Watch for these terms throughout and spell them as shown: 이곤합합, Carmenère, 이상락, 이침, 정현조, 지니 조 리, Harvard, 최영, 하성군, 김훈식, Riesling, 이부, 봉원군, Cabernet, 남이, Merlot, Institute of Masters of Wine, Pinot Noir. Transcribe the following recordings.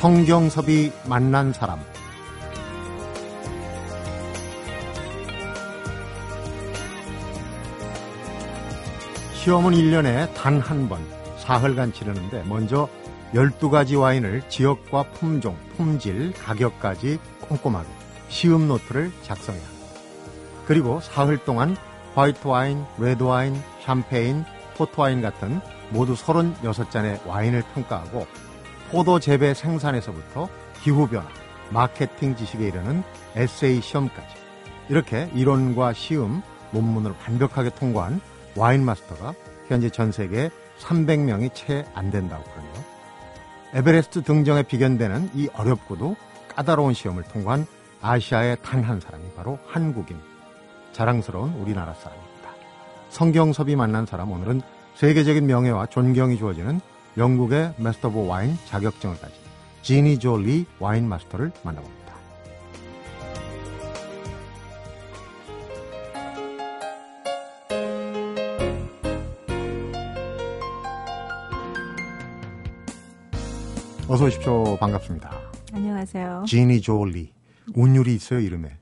성경섭이 만난 사람. 시험은 1년에 단 한 번, 사흘간 치르는데 먼저 12가지 와인을 지역과 품종, 품질, 가격까지 꼼꼼하게 시음 노트를 작성해야 합니다. 그리고 사흘 동안 화이트 와인, 레드 와인, 샴페인, 포트 와인 같은 모두 36잔의 와인을 평가하고 포도 재배 생산에서부터 기후변화, 마케팅 지식에 이르는 에세이 시험까지 이렇게 이론과 시음, 논문을 완벽하게 통과한 와인 마스터가 현재 전 세계 300명이 채 안 된다고 하네요. 에베레스트 등정에 비견되는 이 어렵고도 까다로운 시험을 통과한 아시아의 단 한 사람이 바로 한국인, 자랑스러운 우리나라 사람입니다. 성경섭이 만난 사람, 오늘은 세계적인 명예와 존경이 주어지는 영국의 마스터 오브 와인 자격증을 가진 지니 조 리 와인 마스터를 만나봅니다. 어서 오십시오. 반갑습니다. 안녕하세요. 지니 조 리. 운율이 있어요, 이름에.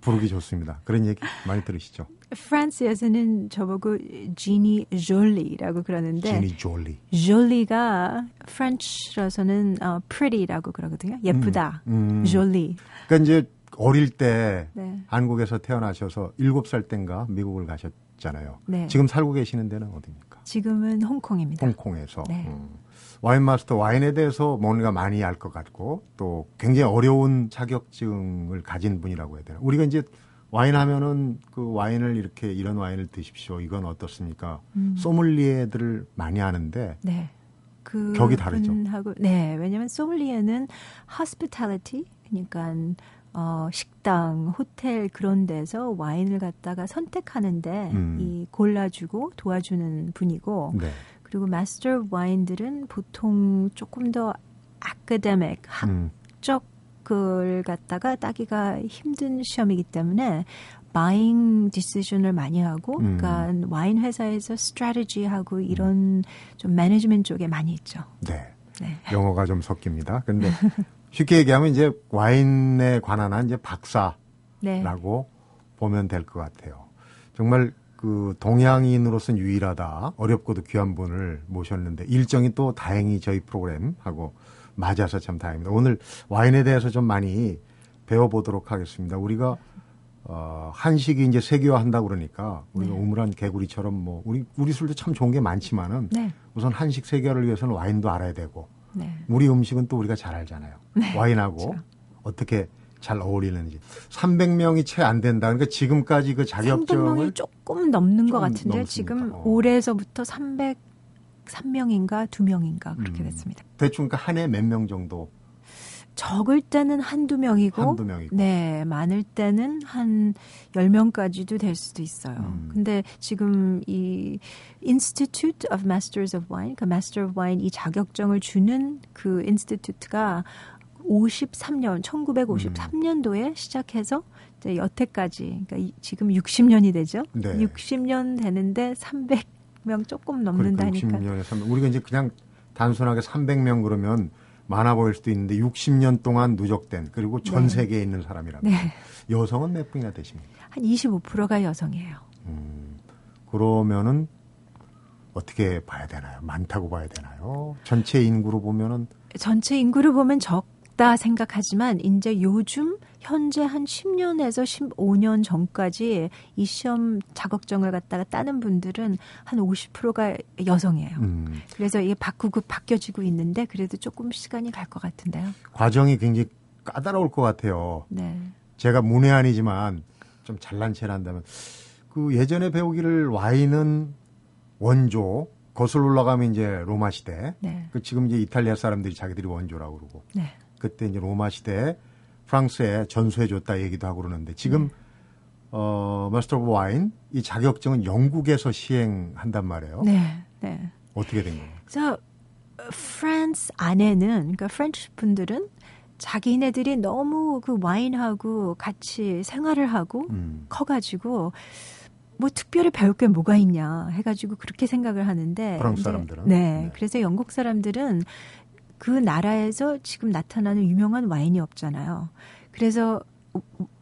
부르기 좋습니다. 그런 얘기 많이 들으시죠? 프랑스에서는 저보고 지니 졸리라고 그러는데 지니 졸리. 졸리가 프렌치로서는 pretty라고 그러거든요. 예쁘다. 졸리. 그러니까 이제 어릴 때 네. 한국에서 태어나셔서 7살 땐가 미국을 가셨잖아요. 네. 지금 살고 계시는 데는 어디입니까? 지금은 홍콩입니다. 홍콩에서. 네. 와인 마스터, 와인에 대해서 뭔가 많이 알 것 같고 또 굉장히 어려운 자격증을 가진 분이라고 해야 되나. 우리가 이제 와인 하면은 그 와인을 이렇게 이런 와인을 드십시오. 이건 어떻습니까? 소믈리에들을 많이 아는데 네. 그 격이 다르죠. 네, 왜냐하면 소믈리에는 hospitality, 그러니까 식당, 호텔 그런 데서 와인을 갖다가 선택하는데 이 골라주고 도와주는 분이고 네. 그리고 마스터 와인들은 보통 조금 더 아카데믹, 학적을 갖다가 따기가 힘든 시험이기 때문에 바잉 디시전을 많이 하고 그러니까 와인 회사에서 스트래티지하고 이런 좀 매니지먼트 쪽에 많이 있죠. 네. 네. 영어가 좀 섞입니다. 근데 쉽게 얘기하면 이제 와인에 관한 이제 박사라고 네. 보면 될 것 같아요. 정말 그 동양인으로서는 유일하다. 어렵고도 귀한 분을 모셨는데 일정이 또 다행히 저희 프로그램하고 맞아서 참 다행입니다. 오늘 와인에 대해서 좀 많이 배워보도록 하겠습니다. 우리가 한식이 이제 세계화한다고 그러니까 우리가 네. 우물한 개구리처럼 뭐 우리 술도 참 좋은 게 많지만은 네. 우선 한식 세계화를 위해서는 와인도 알아야 되고 네. 우리 음식은 또 우리가 잘 알잖아요. 네. 와인하고 그렇죠. 어떻게 잘 어울리는지. 300명이 채 안 된다. 그러니까 지금까지 그 자격증을 300명이 조금 넘는 것 같은데 지금 올해서부터 303명인가 2명인가 그렇게 됐습니다. 대충 그러니까 한 해 몇 명 정도? 적을 때는 한두 명이고 네, 많을 때는 한 10명까지도 될 수도 있어요. 근데 지금 이 Institute of Masters of Wine, 그 Master of Wine 이 자격증을 주는 그 인스티튜트가 1953년도에 시작해서 이제 여태까지, 그러니까 지금 60년이 되죠. 네. 60년 되는데 300명 조금 넘는다니까. 그러니까 60년에 300. 우리가 이제 그냥 단순하게 300명 그러면 많아 보일 수도 있는데 60년 동안 누적된, 그리고 전 네. 세계에 있는 사람이라고. 네. 여성은 몇 분이나 되십니까? 한 25%가 여성이에요. 그러면은 어떻게 봐야 되나요? 많다고 봐야 되나요? 전체 인구로 보면 적다 생각하지만 이제 요즘 현재 한 10년에서 15년 전까지 이 시험 자격증을 갖다가 따는 분들은 한 50%가 여성이에요. 그래서 이게 바뀌어지고 있는데 그래도 조금 시간이 갈 것 같은데요. 과정이 굉장히 까다로울 것 같아요. 네. 제가 문외한이지만 좀 잘난 체를 한다면 그 예전에 배우기를 와인은 원조 거슬러 올라가면 이제 로마 시대. 네. 그 지금 이제 이탈리아 사람들이 자기들이 원조라고 그러고. 네. 그때 이제 로마 시대에 프랑스에 전수해 줬다 얘기도 하고 그러는데 지금 마스터 오브 와인 이 자격증은 영국에서 시행한단 말이에요. 네. 네. 어떻게 된 거예요? 그래서 프랑스 안에는 그러니까 프렌치 분들은 자기네들이 너무 그 와인하고 같이 생활을 하고 커가지고 뭐 특별히 배울 게 뭐가 있냐 해가지고 그렇게 생각을 하는데 프랑스 사람들은? 네. 그래서 영국 사람들은 그 나라에서 지금 나타나는 유명한 와인이 없잖아요. 그래서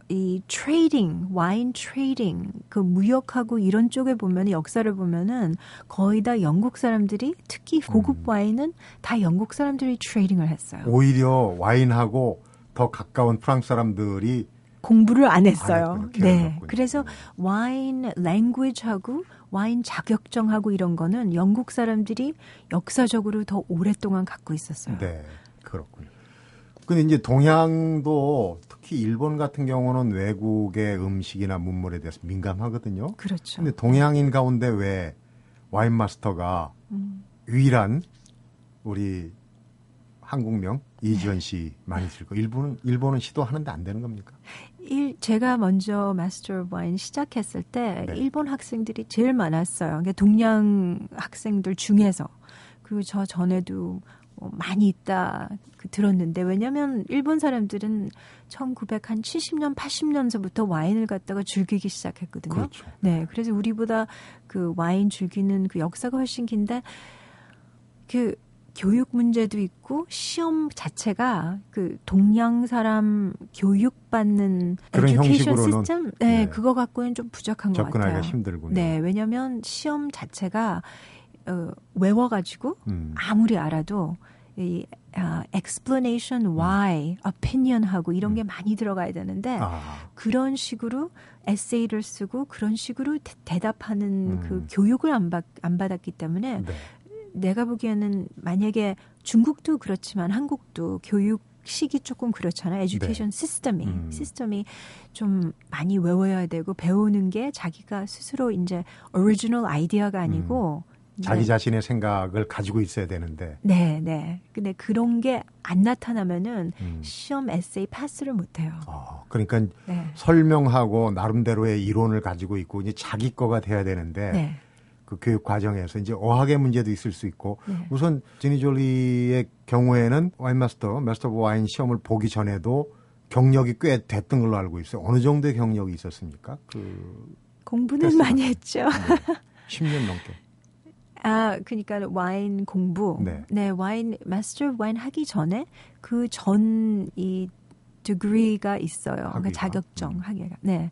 이 트레이딩, 와인 트레이딩, 그 무역하고 이런 쪽에 보면 역사를 보면은 거의 다 영국 사람들이 특히 고급 와인은 다 영국 사람들이 트레이딩을 했어요. 오히려 와인하고 더 가까운 프랑스 사람들이 공부를 안 했어요. 네. 그래서 와인 랭귀지하고 와인 자격증하고 이런 거는 영국 사람들이 역사적으로 더 오랫동안 갖고 있었어요. 네. 그렇군요. 근데 이제 동양도 특히 일본 같은 경우는 외국의 음식이나 문물에 대해서 민감하거든요. 그렇죠. 근데 동양인 가운데 왜 와인 마스터가 유일한 우리 한국명 이지현 씨 많이 들고 일본은 시도하는데 안 되는 겁니까? 제가 먼저 마스터 오브 와인 시작했을 때 네. 일본 학생들이 제일 많았어요. 그러니까 동양 학생들 중에서. 그리고 저 전에도 많이 있다 들었는데 왜냐하면 일본 사람들은 1970년 80년서부터 와인을 갖다가 즐기기 시작했거든요. 그렇죠. 네, 그래서 우리보다 그 와인 즐기는 그 역사가 훨씬 긴데 그 교육 문제도 있고 시험 자체가 그 동양 사람 교육 받는 에듀케이션 시스템, 네, 그거 갖고는 좀 부족한 것 같아요. 접근하기가 힘들군요. 네, 왜냐하면 시험 자체가 외워가지고 아무리 알아도 이 explanation why, opinion하고 이런 게 많이 들어가야 되는데 그런 식으로 에세이를 쓰고 그런 식으로 대답하는 그 교육을 안 받았기 때문에 네. 내가 보기에는 만약에 중국도 그렇지만 한국도 교육식이 조금 그렇잖아요. 에듀케이션 네. 시스템이 좀 많이 외워야 되고 배우는 게 자기가 스스로 이제 오리지널 아이디어가 아니고 자기 네. 자신의 생각을 가지고 있어야 되는데. 네, 네. 근데 그런 게 안 나타나면은 시험 에세이 패스를 못 해요. 그러니까 네. 설명하고 나름대로의 이론을 가지고 있고 이제 자기 거가 돼야 되는데 네. 그 교육 과정에서 이제 어학의 문제도 있을 수 있고 네. 우선 지니 조 리의 경우에는 와인 마스터 오브 와인 시험을 보기 전에도 경력이 꽤 됐던 걸로 알고 있어요. 어느 정도의 경력이 있었습니까? 그 공부는 많이 했죠. 네. 10년 넘게. 그러니까 와인 공부. 네. 네, 와인 마스터 와인 하기 전에 그 전 이 degree가 있어요. 그러니까 자격증 학위가. 네.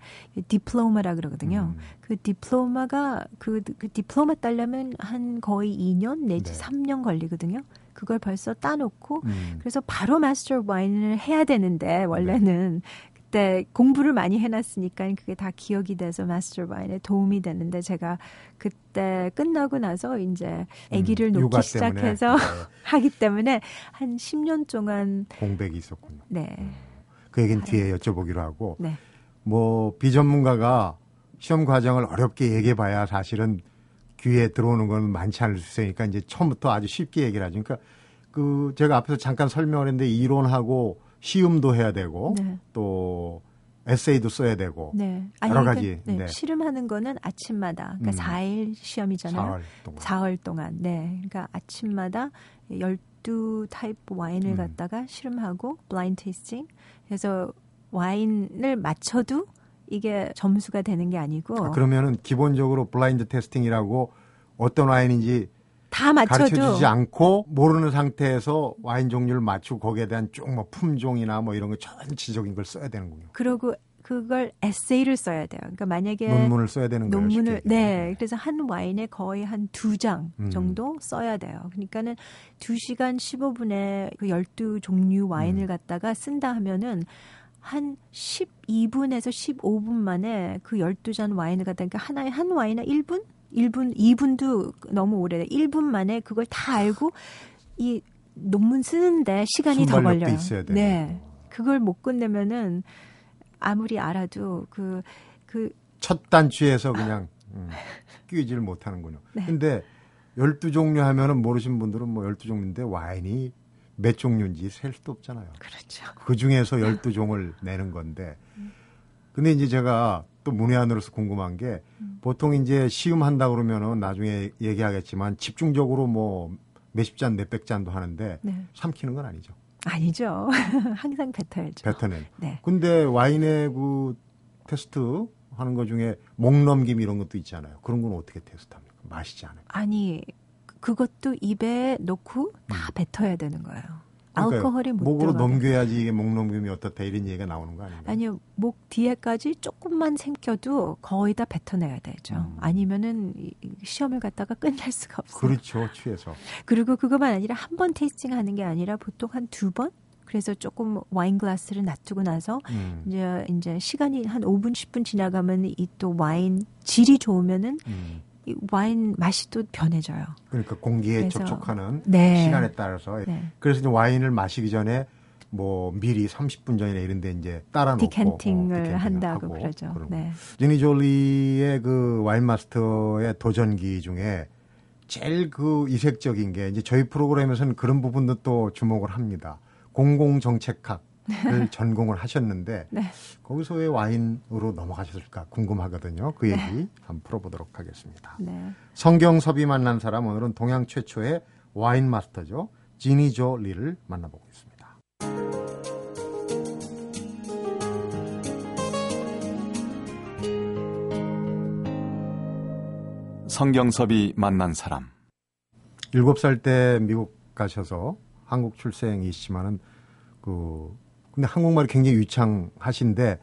디플로마라 그러거든요. 그 디플로마가 그 디플로마 따려면 한 거의 2년 내지 네. 3년 걸리거든요. 그걸 벌써 따놓고 그래서 바로 마스터 와인을 해야 되는데 원래는 네. 그때 공부를 많이 해놨으니까 그게 다 기억이 돼서 마스터 와인에 도움이 되는데 제가 그때 끝나고 나서 이제 아기를 놓기 시작해서 네. 하기 때문에 한 10년 동안 공백이 있었군요. 네, 그 얘기는 뒤에 여쭤보기로 하고 네. 뭐 비전문가가 시험 과정을 어렵게 얘기해봐야 사실은 귀에 들어오는 건 많지 않을 수 있으니까 이제 처음부터 아주 쉽게 얘기를 하죠. 그러니까 그 제가 앞에서 잠깐 설명을 했는데 이론하고 시음도 해야 되고 네. 또 에세이도 써야 되고 네. 아니, 여러 가지. 그러니까, 네. 실음하는 거는 아침마다 그러니까 4일 시험이잖아요. 4월 동안. 네. 그러니까 아침마다 12 타입 와인을 갖다가 실음하고 블라인드 테이스팅 해서 와인을 맞춰도 이게 점수가 되는 게 아니고 그러면은 기본적으로 블라인드 테스팅이라고 어떤 와인인지 다 맞춰도 가르쳐주지 않고 모르는 상태에서 와인 종류를 맞추고 거기에 대한 쭉 뭐 품종이나 뭐 이런 거 전체적인 걸 써야 되는군요. 그리고 그걸 에세이를 써야 돼요. 그러니까 만약에 논문을 써야 되는 거예요. 논문을 네. 그래서 한 와인에 거의 한 2장 정도 써야 돼요. 그러니까는 2시간 15분에 그 12종류 와인을 갖다가 쓴다 하면은 한 12분에서 15분 만에 그 12잔 와인을 갖다가 그러니까 하나의 한 와인에 1분, 2분도 너무 오래돼. 1분 만에 그걸 다 알고 이 논문 쓰는데 시간이 더 걸려요. 있어야 네, 되네. 그걸 못 끝내면은 아무리 알아도 첫 단추에서 그냥 끼우질 못하는군요. 네. 근데 12종류 하면은 모르신 분들은 뭐 12종류인데 와인이 몇 종류인지 셀 수도 없잖아요. 그렇죠. 그 중에서 12종을 내는 건데. 근데 이제 제가 또 문외한으로서 궁금한 게 보통 이제 시음한다 그러면은 나중에 얘기하겠지만 집중적으로 뭐 몇십 잔, 몇백 잔도 하는데 네. 삼키는 건 아니죠. 아니죠. 항상 뱉어야죠. 뱉어낸. 네. 근데 와인의 그 테스트 하는 것 중에 목 넘김 이런 것도 있잖아요. 그런 건 어떻게 테스트합니까? 마시지 않아요. 아니 그것도 입에 넣고 다 뱉어야 되는 거예요. 그러니까요. 알코올이 못 목으로 들어가요. 넘겨야지 이게 목 넘김이 어떻다 이런 얘기가 나오는 거 아닌가요? 아니요. 목 뒤에까지 조금만 생겨도 거의 다 뱉어내야 되죠. 아니면은 시험을 갖다가 끝낼 수가 없어요. 그렇죠. 취해서. 그리고 그것만 아니라 한 번 테이스팅하는 게 아니라 보통 한 두 번? 그래서 조금 와인 글라스를 놔두고 나서 이제 시간이 한 5분, 10분 지나가면 이 또 와인 질이 좋으면은 이 와인 맛이 또 변해져요. 그러니까 공기에 그래서, 접촉하는 네. 시간에 따라서. 네. 그래서 이제 와인을 마시기 전에 뭐 미리 30분 전이나 이런 데 이제 따라 놓고 디캔팅을 한다고 그러죠. 네. 지니 조 리의 그 와인 마스터의 도전기 중에 제일 그 이색적인 게 이제 저희 프로그램에서는 그런 부분도 또 주목을 합니다. 공공정책학을 전공을 하셨는데 네. 거기서 왜 와인으로 넘어가셨을까 궁금하거든요. 그 얘기 네. 한번 풀어보도록 하겠습니다. 네. 성경섭이 만난 사람, 오늘은 동양 최초의 와인 마스터죠. 지니 조 리를 만나보고 있습니다. 성경섭이 만난 사람. 7살 때 미국 가셔서 한국 출생이시지만은 근데 한국말이 굉장히 유창하신데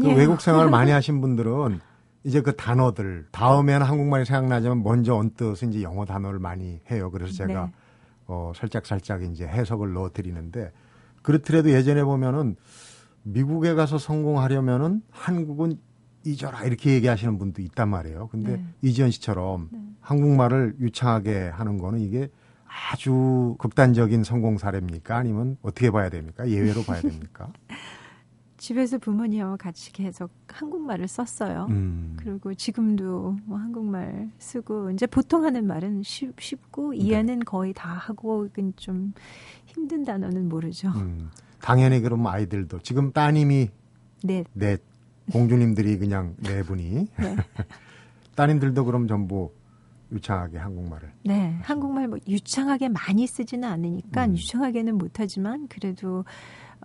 그 외국 생활을 많이 하신 분들은 이제 그 단어들 다음에는 한국말이 생각나지만 먼저 언뜻 이제 영어 단어를 많이 해요. 그래서 제가 네. 살짝 이제 해석을 넣어드리는데 그렇더라도 예전에 보면은 미국에 가서 성공하려면은 한국은 잊어라 이렇게 얘기하시는 분도 있단 말이에요. 근데 네. 이지연 씨처럼 네. 한국말을 유창하게 하는 거는 이게 아주 극단적인 성공 사례입니까? 아니면 어떻게 봐야 됩니까? 예외로 봐야 됩니까? 집에서 부모님하고 같이 계속 한국말을 썼어요. 그리고 지금도 뭐 한국말 쓰고 이제 보통 하는 말은 쉽고 이해는 네. 거의 다 하고 좀 힘든 단어는 모르죠. 당연히 그럼 아이들도 지금 따님이 넷 공주님들이 그냥 네 분이 네. 따님들도 그럼 전부 유창하게 한국말을. 네. 한국말 뭐 유창하게 많이 쓰지는 않으니까 유창하게는 못하지만 그래도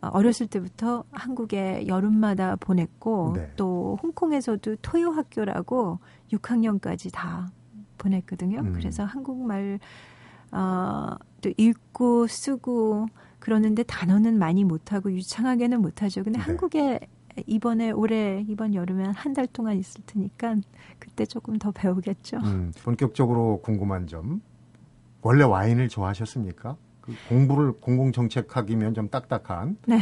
어렸을 때부터 한국에 여름마다 보냈고 네. 또 홍콩에서도 토요학교라고 6학년까지 다 보냈거든요. 그래서 한국말 또 읽고 쓰고 그러는데 단어는 많이 못하고 유창하게는 못하죠. 근데 네. 한국에 이번 여름에 한 달 동안 있을 테니까 그때 조금 더 배우겠죠. 본격적으로 궁금한 점. 원래 와인을 좋아하셨습니까? 그 공부를 공공정책학이면 좀 딱딱한 네.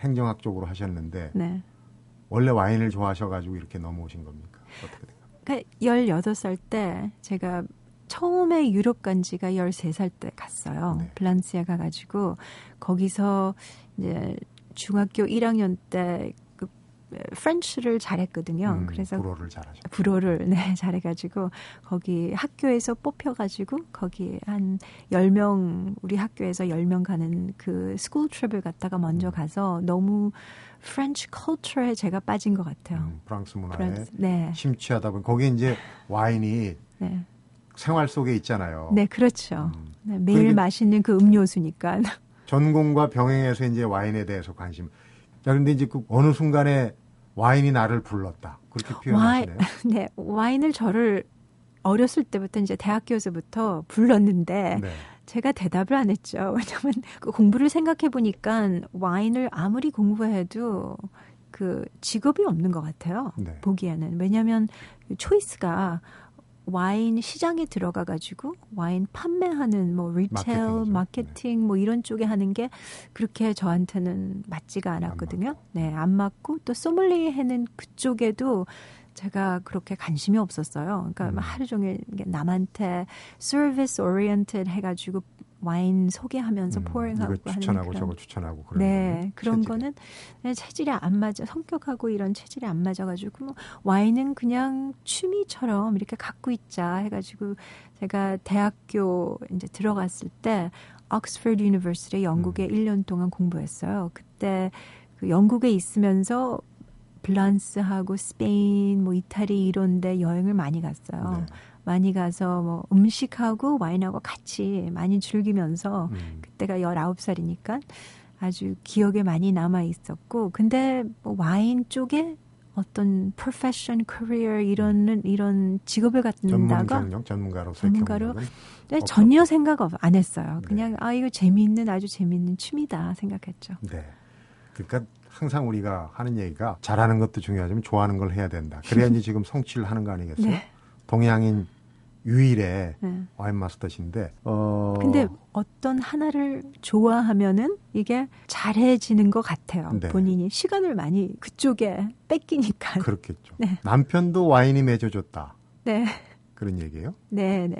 행정학 쪽으로 하셨는데 네. 원래 와인을 좋아하셔가지고 이렇게 넘어오신 겁니까? 어떻게 된 겁니까? 그러니까 18살 때 제가 처음에 유럽 간 지가 13살 때 갔어요. 네. 블란시아 가가지고 거기서 이제 중학교 1학년 때 그 프렌치를 잘했거든요. 그래서 불어를 잘하죠. 불어를 네, 잘해가지고 거기 학교에서 뽑혀가지고 거기 한 10명 우리 학교에서 10명 가는 그 스쿨 트립을 갔다가 먼저 가서 너무 프렌치 컬처에 제가 빠진 것 같아요. 프랑스 문화에 네. 심취하다 보니 거기 이제 와인이 네. 생활 속에 있잖아요. 네, 그렇죠. 네, 매일 그러니까 마시는 그 음료수니까. 전공과 병행해서 이제 와인에 대해서 관심. 자, 그런데 이제 그 어느 순간에 와인이 나를 불렀다. 그렇게 표현하시네요. 네, 와인을 저를 어렸을 때부터 이제 대학교에서부터 불렀는데 네. 제가 대답을 안 했죠. 왜냐하면 그 공부를 생각해 보니까 와인을 아무리 공부해도 그 직업이 없는 것 같아요. 네. 보기에는 왜냐하면 초이스가 와인 시장에 들어가가지고 와인 판매하는 뭐 리테일, 마케팅 네. 뭐 이런 쪽에 하는 게 그렇게 저한테는 맞지가 않았거든요. 안 맞고 또 소믈리에는 그쪽에도 제가 그렇게 관심이 없었어요. 그러니까 하루 종일 남한테 서비스 오리엔티드 해가지고 와인 소개하면서 포잉하고 하는 추천하고 그런, 저거 추천하고 그런 네 그런 체질이. 거는 체질이 안 맞아 성격하고 이런 체질이 안 맞아가지고 뭐 와인은 그냥 취미처럼 이렇게 갖고 있자 해가지고 제가 대학교 이제 들어갔을 때 옥스퍼드 유니버시티 영국에 1년 동안 공부했어요. 그때 그 영국에 있으면서 프랑스하고 스페인 뭐 이탈리 이런데 여행을 많이 갔어요. 네. 많이 가서 뭐 음식하고 와인하고 같이 많이 즐기면서 그때가 19살이니까 아주 기억에 많이 남아 있었고 근데 뭐 와인 쪽에 어떤 profession, career 이런 직업을 갖는다가 전문가로 전혀 생각 안 했어요. 그냥 네. 아 이거 재미있는 아주 재미있는 취미다 생각했죠. 네. 그러니까 항상 우리가 하는 얘기가 잘하는 것도 중요하지만 좋아하는 걸 해야 된다. 그래야지 지금 성취를 하는 거 아니겠어요? 네. 동양인 유일의 네. 와인 마스터신데. 근데 어떤 하나를 좋아하면은 이게 잘해지는 것 같아요. 네. 본인이 시간을 많이 그쪽에 뺏기니까. 그렇겠죠. 네. 남편도 와인이 맺어줬다. 네. 그런 얘기예요? 네, 네.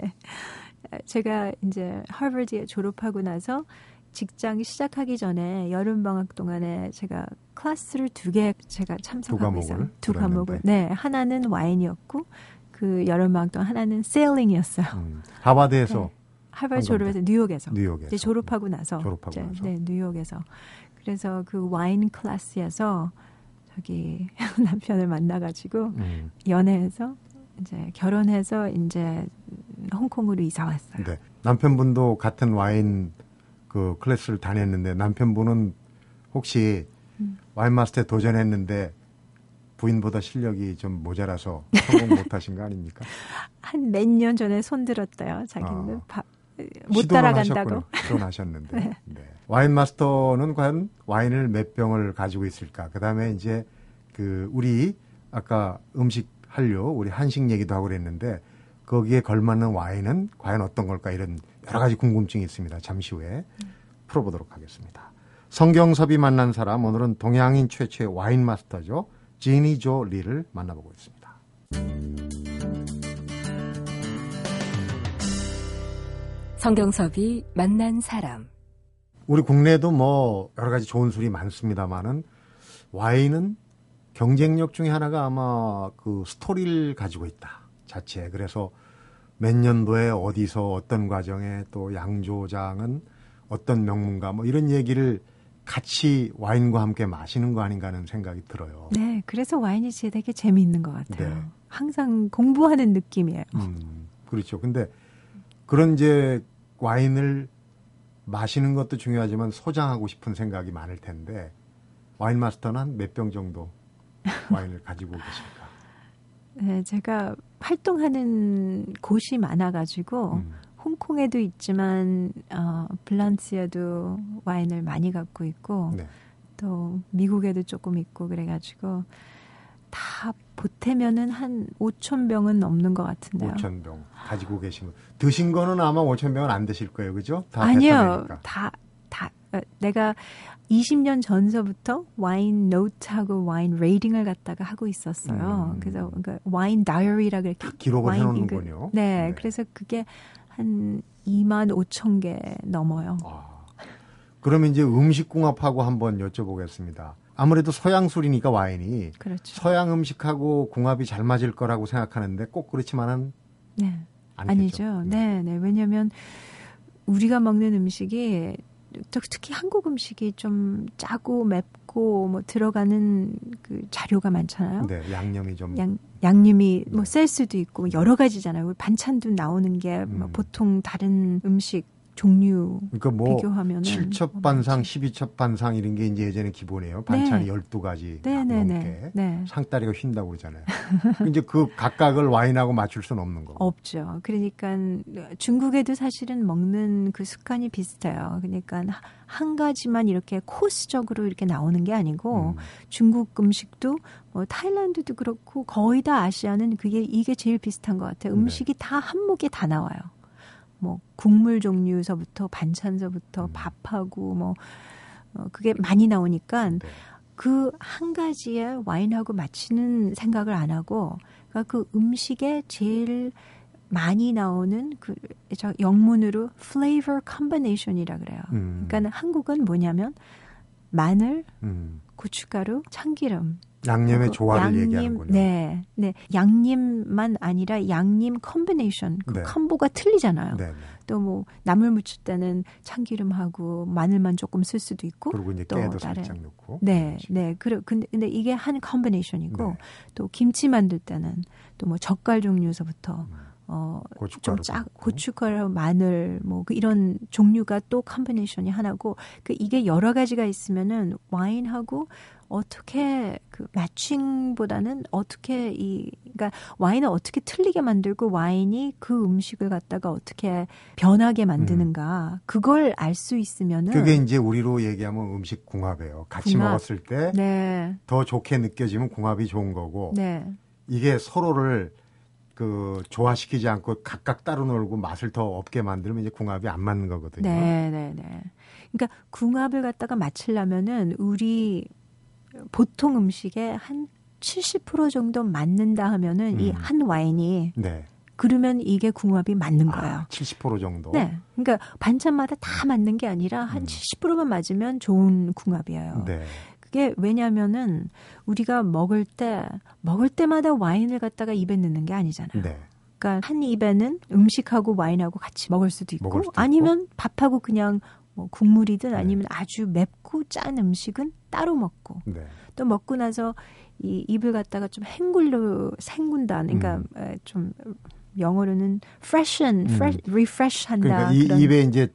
제가 이제 하버드에 졸업하고 나서 직장 시작하기 전에 여름방학 동안에 제가 클래스를 2개 제가 참석하고 있어요. 2 과목을. 네, 하나는 와인이었고. 그 여름방학 동안 하나는 세일링이었어요. 하버드에서 네. 하버드 졸업해서 뉴욕에서 이제 졸업하고 나서. 네, 뉴욕에서. 그래서 그 와인 클래스에서 저기 남편을 만나가지고 연애해서 이제 결혼해서 이제 홍콩으로 이사 왔어요. 네. 남편분도 같은 와인 그 클래스를 다녔는데 남편분은 혹시 와인 마스터에 도전했는데. 부인보다 실력이 좀 모자라서 성공 못하신 거 아닙니까? 한 몇 년 전에 손들었대요. 자기는 못 따라간다고. 시도하셨는데. 네. 네. 와인 마스터는 과연 와인을 몇 병을 가지고 있을까? 그다음에 이제 그 우리 아까 음식 한류, 우리 한식 얘기도 하고 그랬는데 거기에 걸맞는 와인은 과연 어떤 걸까? 이런 여러 가지 궁금증이 있습니다. 잠시 후에 풀어보도록 하겠습니다. 성경섭이 만난 사람, 오늘은 동양인 최초의 와인 마스터죠. 지니 조 리를 만나보고 있습니다. 성경섭이 만난 사람. 우리 국내에도 뭐 여러 가지 좋은 술이 많습니다만은 와인은 경쟁력 중에 하나가 아마 그 스토리를 가지고 있다. 자체. 그래서 몇 년도에 어디서 어떤 과정에 또 양조장은 어떤 명문가 뭐 이런 얘기를 같이 와인과 함께 마시는 거 아닌가 하는 생각이 들어요. 네, 그래서 와인이 되게 재미있는 것 같아요. 네. 항상 공부하는 느낌이에요. 그렇죠. 근데 그런 이제 와인을 마시는 것도 중요하지만 소장하고 싶은 생각이 많을 텐데 와인 마스터는 한 몇 병 정도 와인을 가지고 계실까? 네, 제가 활동하는 곳이 많아가지고 홍콩에도 있지만 블란스에도 와인을 많이 갖고 있고 네. 또 미국에도 조금 있고 그래가지고 다 보태면은 한 5,000병은 넘는 것 같은데요. 5,000병 가지고 계신 거. 드신 거는 아마 5,000병은 안 드실 거예요. 그죠? 다 아니요. 다 내가 20년 전서부터 와인 노트하고 와인 레이딩을 갖다가 하고 있었어요. 그래서 그러니까 와인 다이어리라 그렇게 기록을 해놓는군요. 네, 네. 그래서 그게 한 25,000개 넘어요. 아, 그러면 이제 음식궁합하고 한번 여쭤보겠습니다. 아무래도 서양술이니까 와인이 그렇죠. 서양 음식하고 궁합이 잘 맞을 거라고 생각하는데 꼭 그렇지만은 네. 아니죠. 네, 네. 왜냐하면 우리가 먹는 음식이 특히 한국 음식이 좀 짜고 맵고 뭐 들어가는 그 자료가 많잖아요. 네, 양념이 좀 양념이 뭐 셀 수도 있고 여러 가지잖아요. 반찬도 나오는 게 뭐 보통 다른 음식 종류 그러니까 뭐 비교하면은 7첩 반상, 12첩 반상 이런 게 이제 예전에 기본이에요. 반찬이 네. 12가지 네, 넘게 네, 네. 상다리가 휜다고 그러잖아요. 이제 그 각각을 와인하고 맞출 수는 없는 거고. 없죠. 그러니까 중국에도 사실은 먹는 그 습관이 비슷해요. 그러니까 한 가지만 이렇게 코스적으로 이렇게 나오는 게 아니고 중국 음식도 뭐 타일란드도 그렇고 거의 다 아시아는 이게 제일 비슷한 것 같아요. 음식이 네. 다 한몫에 다 나와요. 뭐 국물 종류서부터 반찬서부터 밥하고 뭐 그게 많이 나오니까 네. 그 한 가지에 와인하고 맞추는 생각을 안 하고 그러니까 그 음식에 제일 많이 나오는 그 영문으로 flavor combination이라 그래요. 그러니까 한국은 뭐냐면 마늘, 고춧가루, 참기름. 양념의 조화를 얘기하는군요. 네, 네, 양념만 아니라 양념 컨비네이션, 그 네. 콤보가 틀리잖아요. 네, 네. 또 뭐 나물 무칠 때는 참기름하고 마늘만 조금 쓸 수도 있고, 그리고 이제 또 깨도 다른, 살짝 넣고. 네, 네. 근데 이게 한 컨비네이션이고, 네. 또 김치 만들 때는 또 뭐 젓갈 종류서부터 고춧가루, 좀 짜, 고춧가루, 마늘 뭐 이런 종류가 또 컴비네이션이 하나고 그 이게 여러 가지가 있으면은 와인하고 어떻게 그 매칭보다는 어떻게 이 그러니까 와인을 어떻게 틀리게 만들고 와인이 그 음식을 갖다가 어떻게 변하게 만드는가 그걸 알 수 있으면은 그게 이제 우리로 얘기하면 음식 궁합이에요. 같이 궁합. 먹었을 때 더 좋게 느껴지면 궁합이 좋은 거고 이게 서로를 그 조화시키지 않고 각각 따로 놀고 맛을 더 없게 만들면 이제 궁합이 안 맞는 거거든요. 네. 그러니까 궁합을 갖다가 맞추려면은 우리 보통 음식에 한 70% 정도 맞는다 하면은 이 한 와인이 그러면 이게 궁합이 맞는 거예요. 70% 정도. 네. 그러니까 반찬마다 다 맞는 게 아니라 한 70%만 맞으면 좋은 궁합이에요. 네. 이게 왜냐면은 우리가 먹을 때마다 와인을 갖다가 입에 넣는 게 아니잖아요. 네. 그러니까 한 입에는 음식하고 와인하고 같이 먹을 수도 있고 아니면 밥하고 그냥 뭐 국물이든 아니면 아주 맵고 짠 음식은 따로 먹고 또 먹고 나서 이 입을 갖다가 좀 헹군다. 그러니까 좀 영어로는 refresh 한다. 그러니까 입에 이제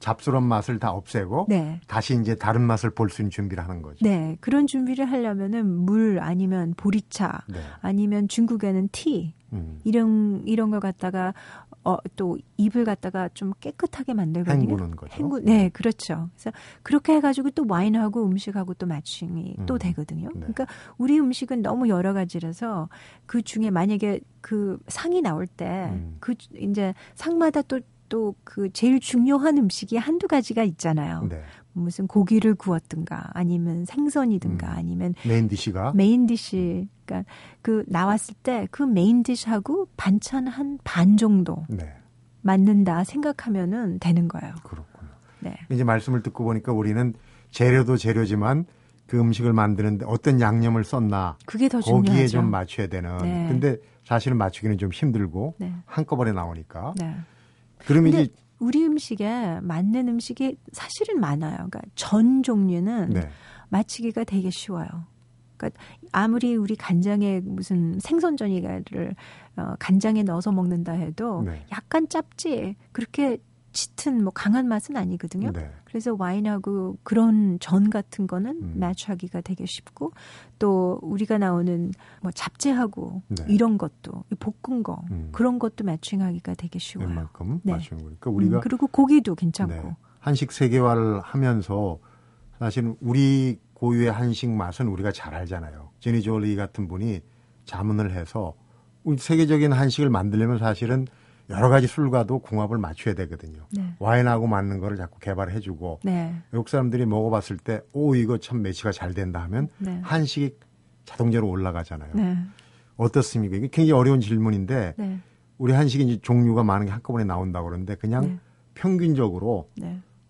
잡스러운 맛을 다 없애고 다시 이제 다른 맛을 볼 수 있는 준비를 하는 거죠. 네. 그런 준비를 하려면은 물 아니면 보리차 아니면 중국에는 티 이런 걸 갖다가 또 입을 갖다가 좀 깨끗하게 만들거든요. 헹구는 거죠. 네, 그렇죠. 그래서 그렇게 해가지고 또 와인하고 음식하고 또 매칭이 또 되거든요. 그러니까 우리 음식은 너무 여러 가지라서 그 중에 만약에 그 상이 나올 때 그 이제 상마다 또 그 제일 중요한 음식이 한두 가지가 있잖아요. 무슨 고기를 구웠든가 아니면 생선이든가 아니면 메인 디시 그러니까 그 나왔을 때 그 메인 디시하고 반찬 한 반 정도 맞는다 생각하면은 되는 거예요. 그렇군요. 네. 이제 말씀을 듣고 보니까 우리는 재료도 재료지만 그 음식을 만드는데 어떤 양념을 썼나 그게 더 중요하죠. 거기에 좀 맞춰야 되는. 근데 사실은 맞추기는 좀 힘들고 한꺼번에 나오니까. 그러면 이제 우리 음식에 맞는 음식이 사실은 많아요. 그러니까 전 종류는 맞추기가 되게 쉬워요. 그러니까 아무리 우리 간장에 무슨 생선전이가를 간장에 넣어서 먹는다 해도 약간 짭지 그렇게 짙은 뭐 강한 맛은 아니거든요. 그래서 와인하고 그런 전 같은 거는 매치하기가 되게 쉽고 또 우리가 나오는 뭐 잡채하고 이런 것도 볶은 거 그런 것도 매칭하기가 되게 쉬워요. 웬만큼 맞추는 거니까 우리가 그리고 고기도 괜찮고 한식 세계화를 하면서 사실 우리 고유의 한식 맛은 우리가 잘 알잖아요. 지니 조 리 같은 분이 자문을 해서 세계적인 한식을 만들려면 사실은 여러 가지 술과도 궁합을 맞춰야 되거든요. 와인하고 맞는 거를 자꾸 개발해주고 외국 사람들이 먹어봤을 때 오 이거 참 매치가 잘 된다 하면 한식이 자동적으로 올라가잖아요. 어떻습니까? 이게 굉장히 어려운 질문인데 우리 한식이 이제 종류가 많은 게 한꺼번에 나온다고 그러는데 그냥 평균적으로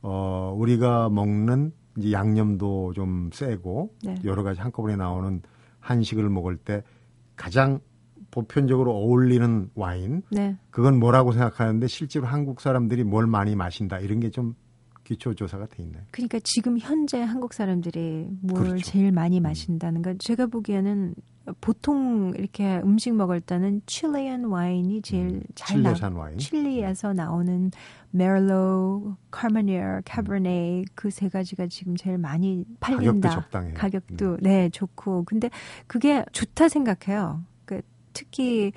우리가 먹는 이제 양념도 좀 세고 여러 가지 한꺼번에 나오는 한식을 먹을 때 가장 보편적으로 어울리는 와인 그건 뭐라고 생각하는데 실제로 한국 사람들이 뭘 많이 마신다 이런 게 좀 기초조사가 돼 있나요? 그러니까 지금 현재 한국 사람들이 뭘 제일 많이 마신다는 건 제가 보기에는 보통 이렇게 음식 먹을 때는 칠리안 와인이 제일 잘 와인. 칠리에서 나오는 Merlot, Carmenère, Cabernet 그 세 가지가 지금 제일 많이 팔린다. 가격도 적당해요. 가격도 좋고 근데 그게 좋다 생각해요. 특히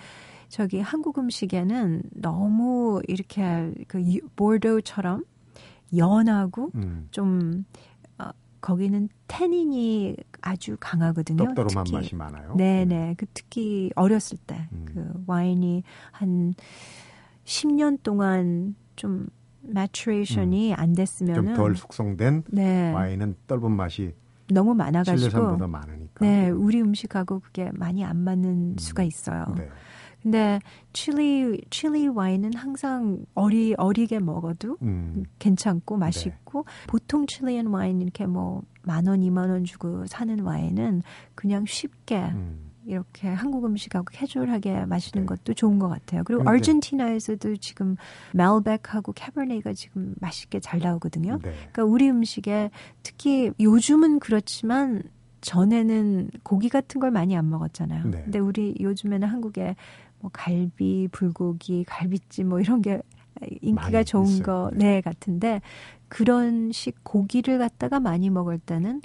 저기 한국 음식에는 너무 이렇게 그 보르도처럼 연하고 좀 거기는 태닌이 아주 강하거든요. 떡더러운 맛이 많아요. 그 특히 어렸을 때 그 와인이 한 10년 동안 좀 matureation이 안 됐으면은 좀 덜 숙성된 와인은 떫은 맛이 너무 많아가지고 실내산보다 많으니까. 우리 음식하고 그게 많이 안 맞는 수가 있어요. 근데 칠리 와인은 항상 어리게 먹어도 괜찮고 맛있고 보통 칠리안 와인 이렇게 뭐 10,000원, 20,000원 주고 사는 와인은 그냥 쉽게 이렇게 한국 음식하고 캐주얼하게 마시는 것도 좋은 것 같아요. 그리고 아르헨티나에서도 지금 말백하고 캐버네가 지금 맛있게 잘 나오거든요. 그러니까 우리 음식에 특히 요즘은 그렇지만 전에는 고기 같은 걸 많이 안 먹었잖아요. 근데 우리 요즘에는 한국에 뭐 갈비, 불고기, 갈비찜 뭐 이런 게 인기가 좋은 거 네, 같은데 그런 식 고기를 갖다가 많이 먹을 때는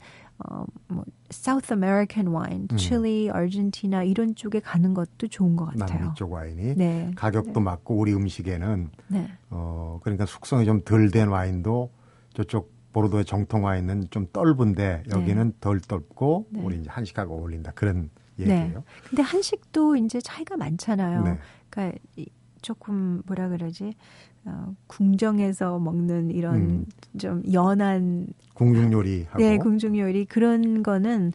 뭐 사우스 아메리칸 와인, 칠리, 아르헨티나 이런 쪽에 가는 것도 좋은 것 같아요. 남미 쪽 와인이 네. 가격도 맞고 우리 음식에는 네. 그러니까 숙성이 좀 덜 된 와인도 저쪽 보르도의 정통 와인은 좀 떫은데 여기는 네. 덜 떫고 네. 우리 이제 한식하고 어울린다 그런 얘기예요. 네. 근데 한식도 이제 차이가 많잖아요. 네. 그러니까 조금 뭐라 그러지? 궁정에서 먹는 이런 좀 연한 궁중 요리하고 네, 궁중 요리 그런 거는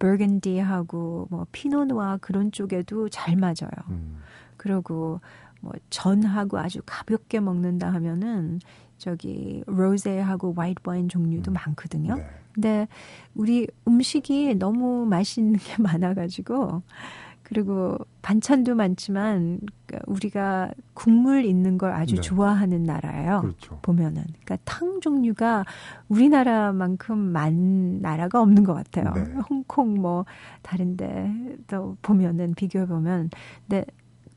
버건디하고 뭐 피노누아 그런 쪽에도 잘 맞아요. 그리고 뭐 전하고 아주 가볍게 먹는다 하면은 저기 로제하고 화이트 와인 종류도 많거든요. 네. 근데 우리 음식이 너무 맛있는 게 많아 가지고 그리고 반찬도 많지만 우리가 국물 있는 걸 아주 네. 좋아하는 나라예요. 그렇죠. 보면은. 그러니까 탕 종류가 우리나라만큼 많은 나라가 없는 것 같아요. 네. 홍콩 뭐 다른 데도 보면은 비교해 보면 근데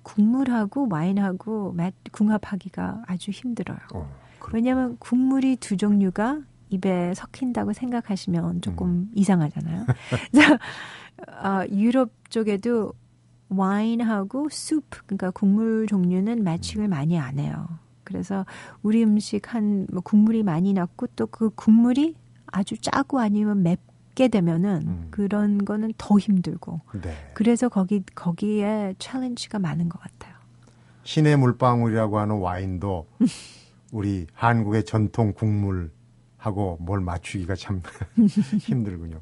국물하고 와인하고 맛 궁합하기가 아주 힘들어요. 왜냐하면 국물이 두 종류가 입에 섞인다고 생각하시면 조금 이상하잖아요. 그래서 유럽 쪽에도 와인하고 수프, 그러니까 국물 종류는 매칭을 많이 안 해요. 그래서 우리 음식 한 뭐 국물이 많이 났고 또 그 국물이 아주 짜고 아니면 맵게 되면은 그런 거는 더 힘들고. 네. 그래서 거기에 챌린지가 많은 것 같아요. 신의 물방울이라고 하는 와인도 우리 한국의 전통 국물하고 뭘 맞추기가 참 힘들군요.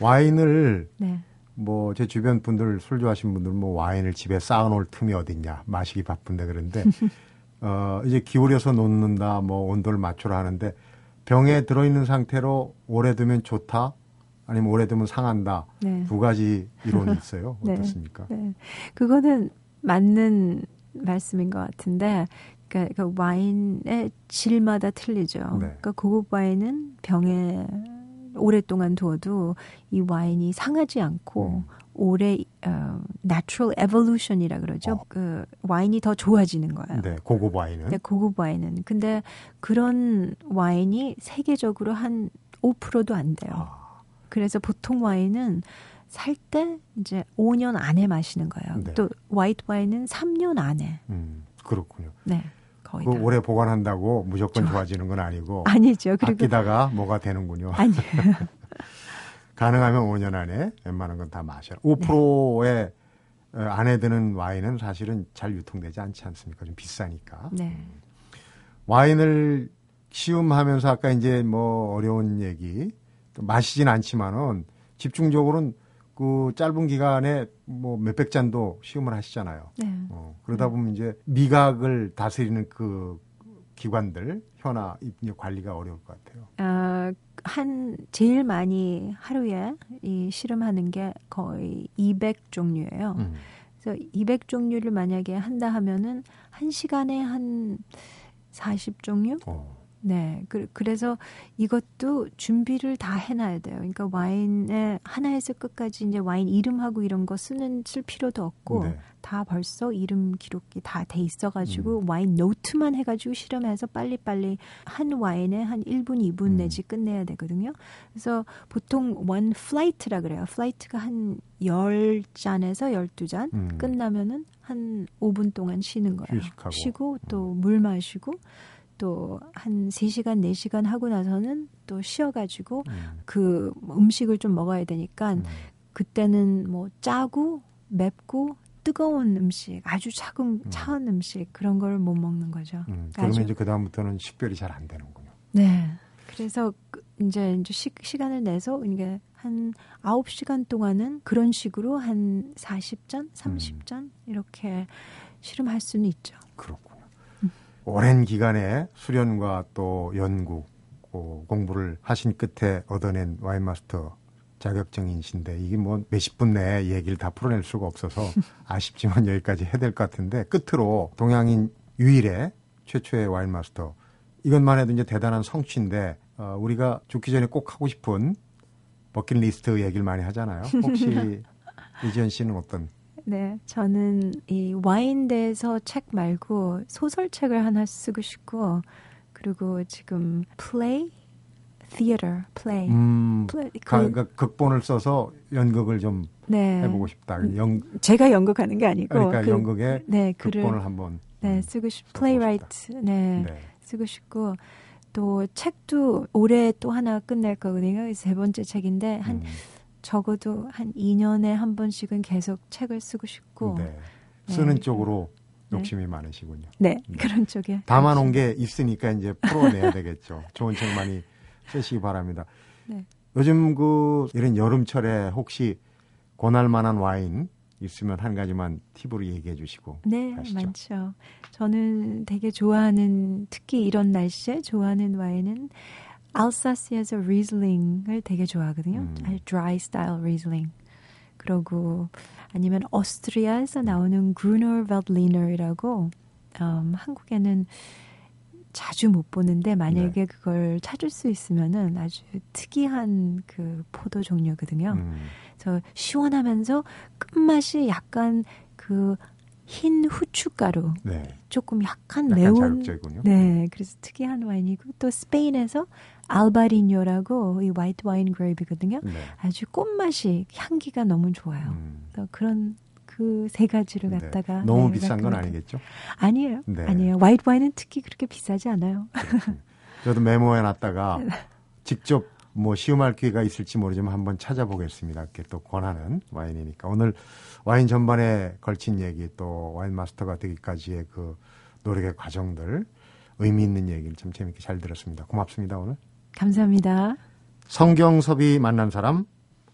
와인을 네. 뭐 제 주변 분들 술 좋아하신 분들 뭐 와인을 집에 쌓아놓을 틈이 어딨냐 마시기 바쁜데 그런데 이제 기울여서 놓는다 뭐 온도를 맞추라 하는데 병에 들어있는 상태로 오래 두면 좋다 아니면 오래 두면 상한다 네. 두 가지 이론이 있어요. 어떻습니까? 네. 네. 그거는 맞는 말씀인 것 같은데 그러니까 와인의 질마다 틀리죠. 네. 그러니까 고급 와인은 병에 오랫동안 두어도 이 와인이 상하지 않고 올해 natural evolution이라 그러죠. 그 와인이 더 좋아지는 거예요. 네, 고급 와인은. 네, 고급 와인은. 근데 그런 와인이 세계적으로 한 5%도 안 돼요. 그래서 보통 와인은 살 때 이제 5년 안에 마시는 거예요. 네. 또 화이트 와인은 3년 안에. 그렇군요. 네. 그 오래 보관한다고 무조건 좋아지는 건 아니고 아니죠. 그리고 아끼다가 뭐가 되는군요. 아니요. 가능하면 5년 안에 웬만한 건 다 마셔라. 5%의 네. 안에 드는 와인은 사실은 잘 유통되지 않지 않습니까? 좀 비싸니까. 네. 와인을 시음하면서 아까 이제 뭐 어려운 얘기 마시진 않지만은 집중적으로는 그 짧은 기간에 뭐 몇백 잔도 시음을 하시잖아요. 네. 그러다 보면 이제 미각을 다스리는 그 기관들 혀나 입 관리가 어려울 것 같아요. 한 제일 많이 하루에 이 실험하는 게 거의 200 종류예요. 그래서 200 종류를 만약에 한다 하면은 1시간에 한 40 종류? 네, 그래서 이것도 준비를 다 해놔야 돼요. 그러니까 와인에 하나에서 끝까지 이제 와인 이름하고 이런 거 쓸 필요도 없고 네. 다 벌써 이름 기록이 다 돼 있어가지고 와인 노트만 해가지고 실험해서 빨리빨리 한 와인에 한 1분, 2분 내지 끝내야 되거든요. 그래서 보통 원 플라이트라 그래요. 플라이트가 한 10잔에서 12잔 끝나면은 한 5분 동안 쉬는 거예요. 휴식하고. 쉬고 또 물 마시고 또 한 3시간, 4시간 하고 나서는 또 쉬어가지고 그 음식을 좀 먹어야 되니까 그때는 뭐 짜고 맵고 뜨거운 음식, 아주 차은 음식 그런 걸 못 먹는 거죠. 그러면 이제 그다음부터는 식별이 잘 안 되는군요. 네. 그래서 이제 시간을 내서 이게 한 9시간 동안은 그런 식으로 한 40잔, 30잔 이렇게 실험할 수는 있죠. 그렇고. 오랜 기간의 수련과 또 연구, 공부를 하신 끝에 얻어낸 와인마스터 자격증이신데 이게 뭐 몇십 분 내에 얘기를 다 풀어낼 수가 없어서 아쉽지만 여기까지 해야 될 것 같은데 끝으로 동양인 유일의 최초의 와인마스터 이것만 해도 이제 대단한 성취인데 우리가 죽기 전에 꼭 하고 싶은 버킷리스트 얘기를 많이 하잖아요. 혹시 이지연 씨는 어떤? 네, 저는 이 와인대에서 책 말고 소설책을 하나 쓰고 싶고, 그리고 지금 플레이? Theater, play. 그러니까 극본을 써서 연극을 좀 네. 해보고 싶다. 제가 연극하는 게 아니고. 그러니까 연극에 네, 극본을 한번 네, 쓰고 싶고. Playwright. 네, 네. 쓰고 싶고. 또 책도 올해 또 하나 끝낼 거거든요. 그래서 세 번째 책인데 한 적어도 한 2년에 한 번씩은 계속 책을 쓰고 싶고. 네. 쓰는 네. 쪽으로 욕심이 네. 많으시군요. 네. 네. 그런 쪽에. 담아놓은 게 있으니까 이제 풀어내야 되겠죠. 좋은 책 많이 쓰시기 바랍니다. 네. 요즘 그 이런 여름철에 혹시 권할 만한 와인 있으면 한 가지만 팁으로 얘기해 주시고 네, 가시죠. 많죠. 저는 되게 좋아하는, 특히 이런 날씨에 좋아하는 와인은 알사스에서 리슬링을 되게 좋아하거든요. 드라이 스타일 리슬링. 그리고 아니면 오스트리아에서 나오는 그루너 벨리너이라고 한국에는 자주 못 보는데 만약에 네. 그걸 찾을 수 있으면은 아주 특이한 그 포도 종류거든요. 그래서 시원하면서 끝맛이 약간 그 흰 후춧가루, 네. 조금 약간 매운. 자극적이군요. 네, 그래서 특이한 와인이고 또 스페인에서 알바리뇨라고 이 화이트 와인 그레이비거든요. 네. 아주 꽃맛이 향기가 너무 좋아요. 그래서 그런. 그 세 가지를 갖다가 네. 너무 네, 비싼 건 아니겠죠? 아니에요. 네. 아니에요. 화이트 와인은 특히 그렇게 비싸지 않아요. 저도 메모해놨다가 직접 뭐 시음할 기회가 있을지 모르지만 한번 찾아보겠습니다. 이렇게 또 권하는 와인이니까. 오늘 와인 전반에 걸친 얘기, 또 와인 마스터가 되기까지의 그 노력의 과정들, 의미 있는 얘기를 참 재밌게 잘 들었습니다. 고맙습니다. 오늘 감사합니다. 성경섭이 만난 사람,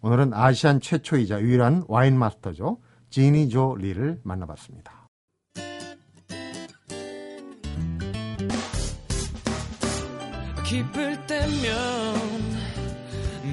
오늘은 아시안 최초이자 유일한 와인 마스터죠. 지니 조 리를 만나봤습니다. 기쁠 때면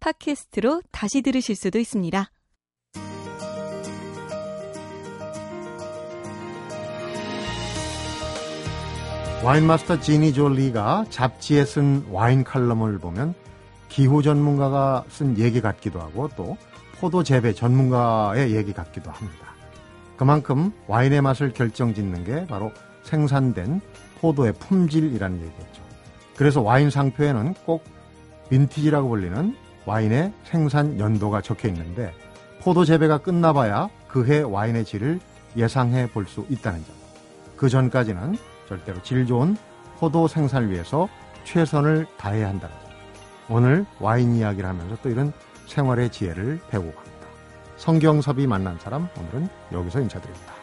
팟캐스트로 다시 들으실 수도 있습니다. 와인 마스터 지니 조 리가 잡지에 쓴 와인 칼럼을 보면 기후 전문가가 쓴 얘기 같기도 하고 또 포도 재배 전문가의 얘기 같기도 합니다. 그만큼 와인의 맛을 결정짓는 게 바로 생산된 포도의 품질이라는 얘기였죠. 그래서 와인 상표에는 꼭 빈티지라고 불리는 와인의 생산 연도가 적혀 있는데 포도 재배가 끝나봐야 그해 와인의 질을 예상해 볼 수 있다는 점. 그 전까지는 절대로 질 좋은 포도 생산을 위해서 최선을 다해야 한다는 점. 오늘 와인 이야기를 하면서 또 이런 생활의 지혜를 배우고 갑니다. 성경섭이 만난 사람, 오늘은 여기서 인사드립니다.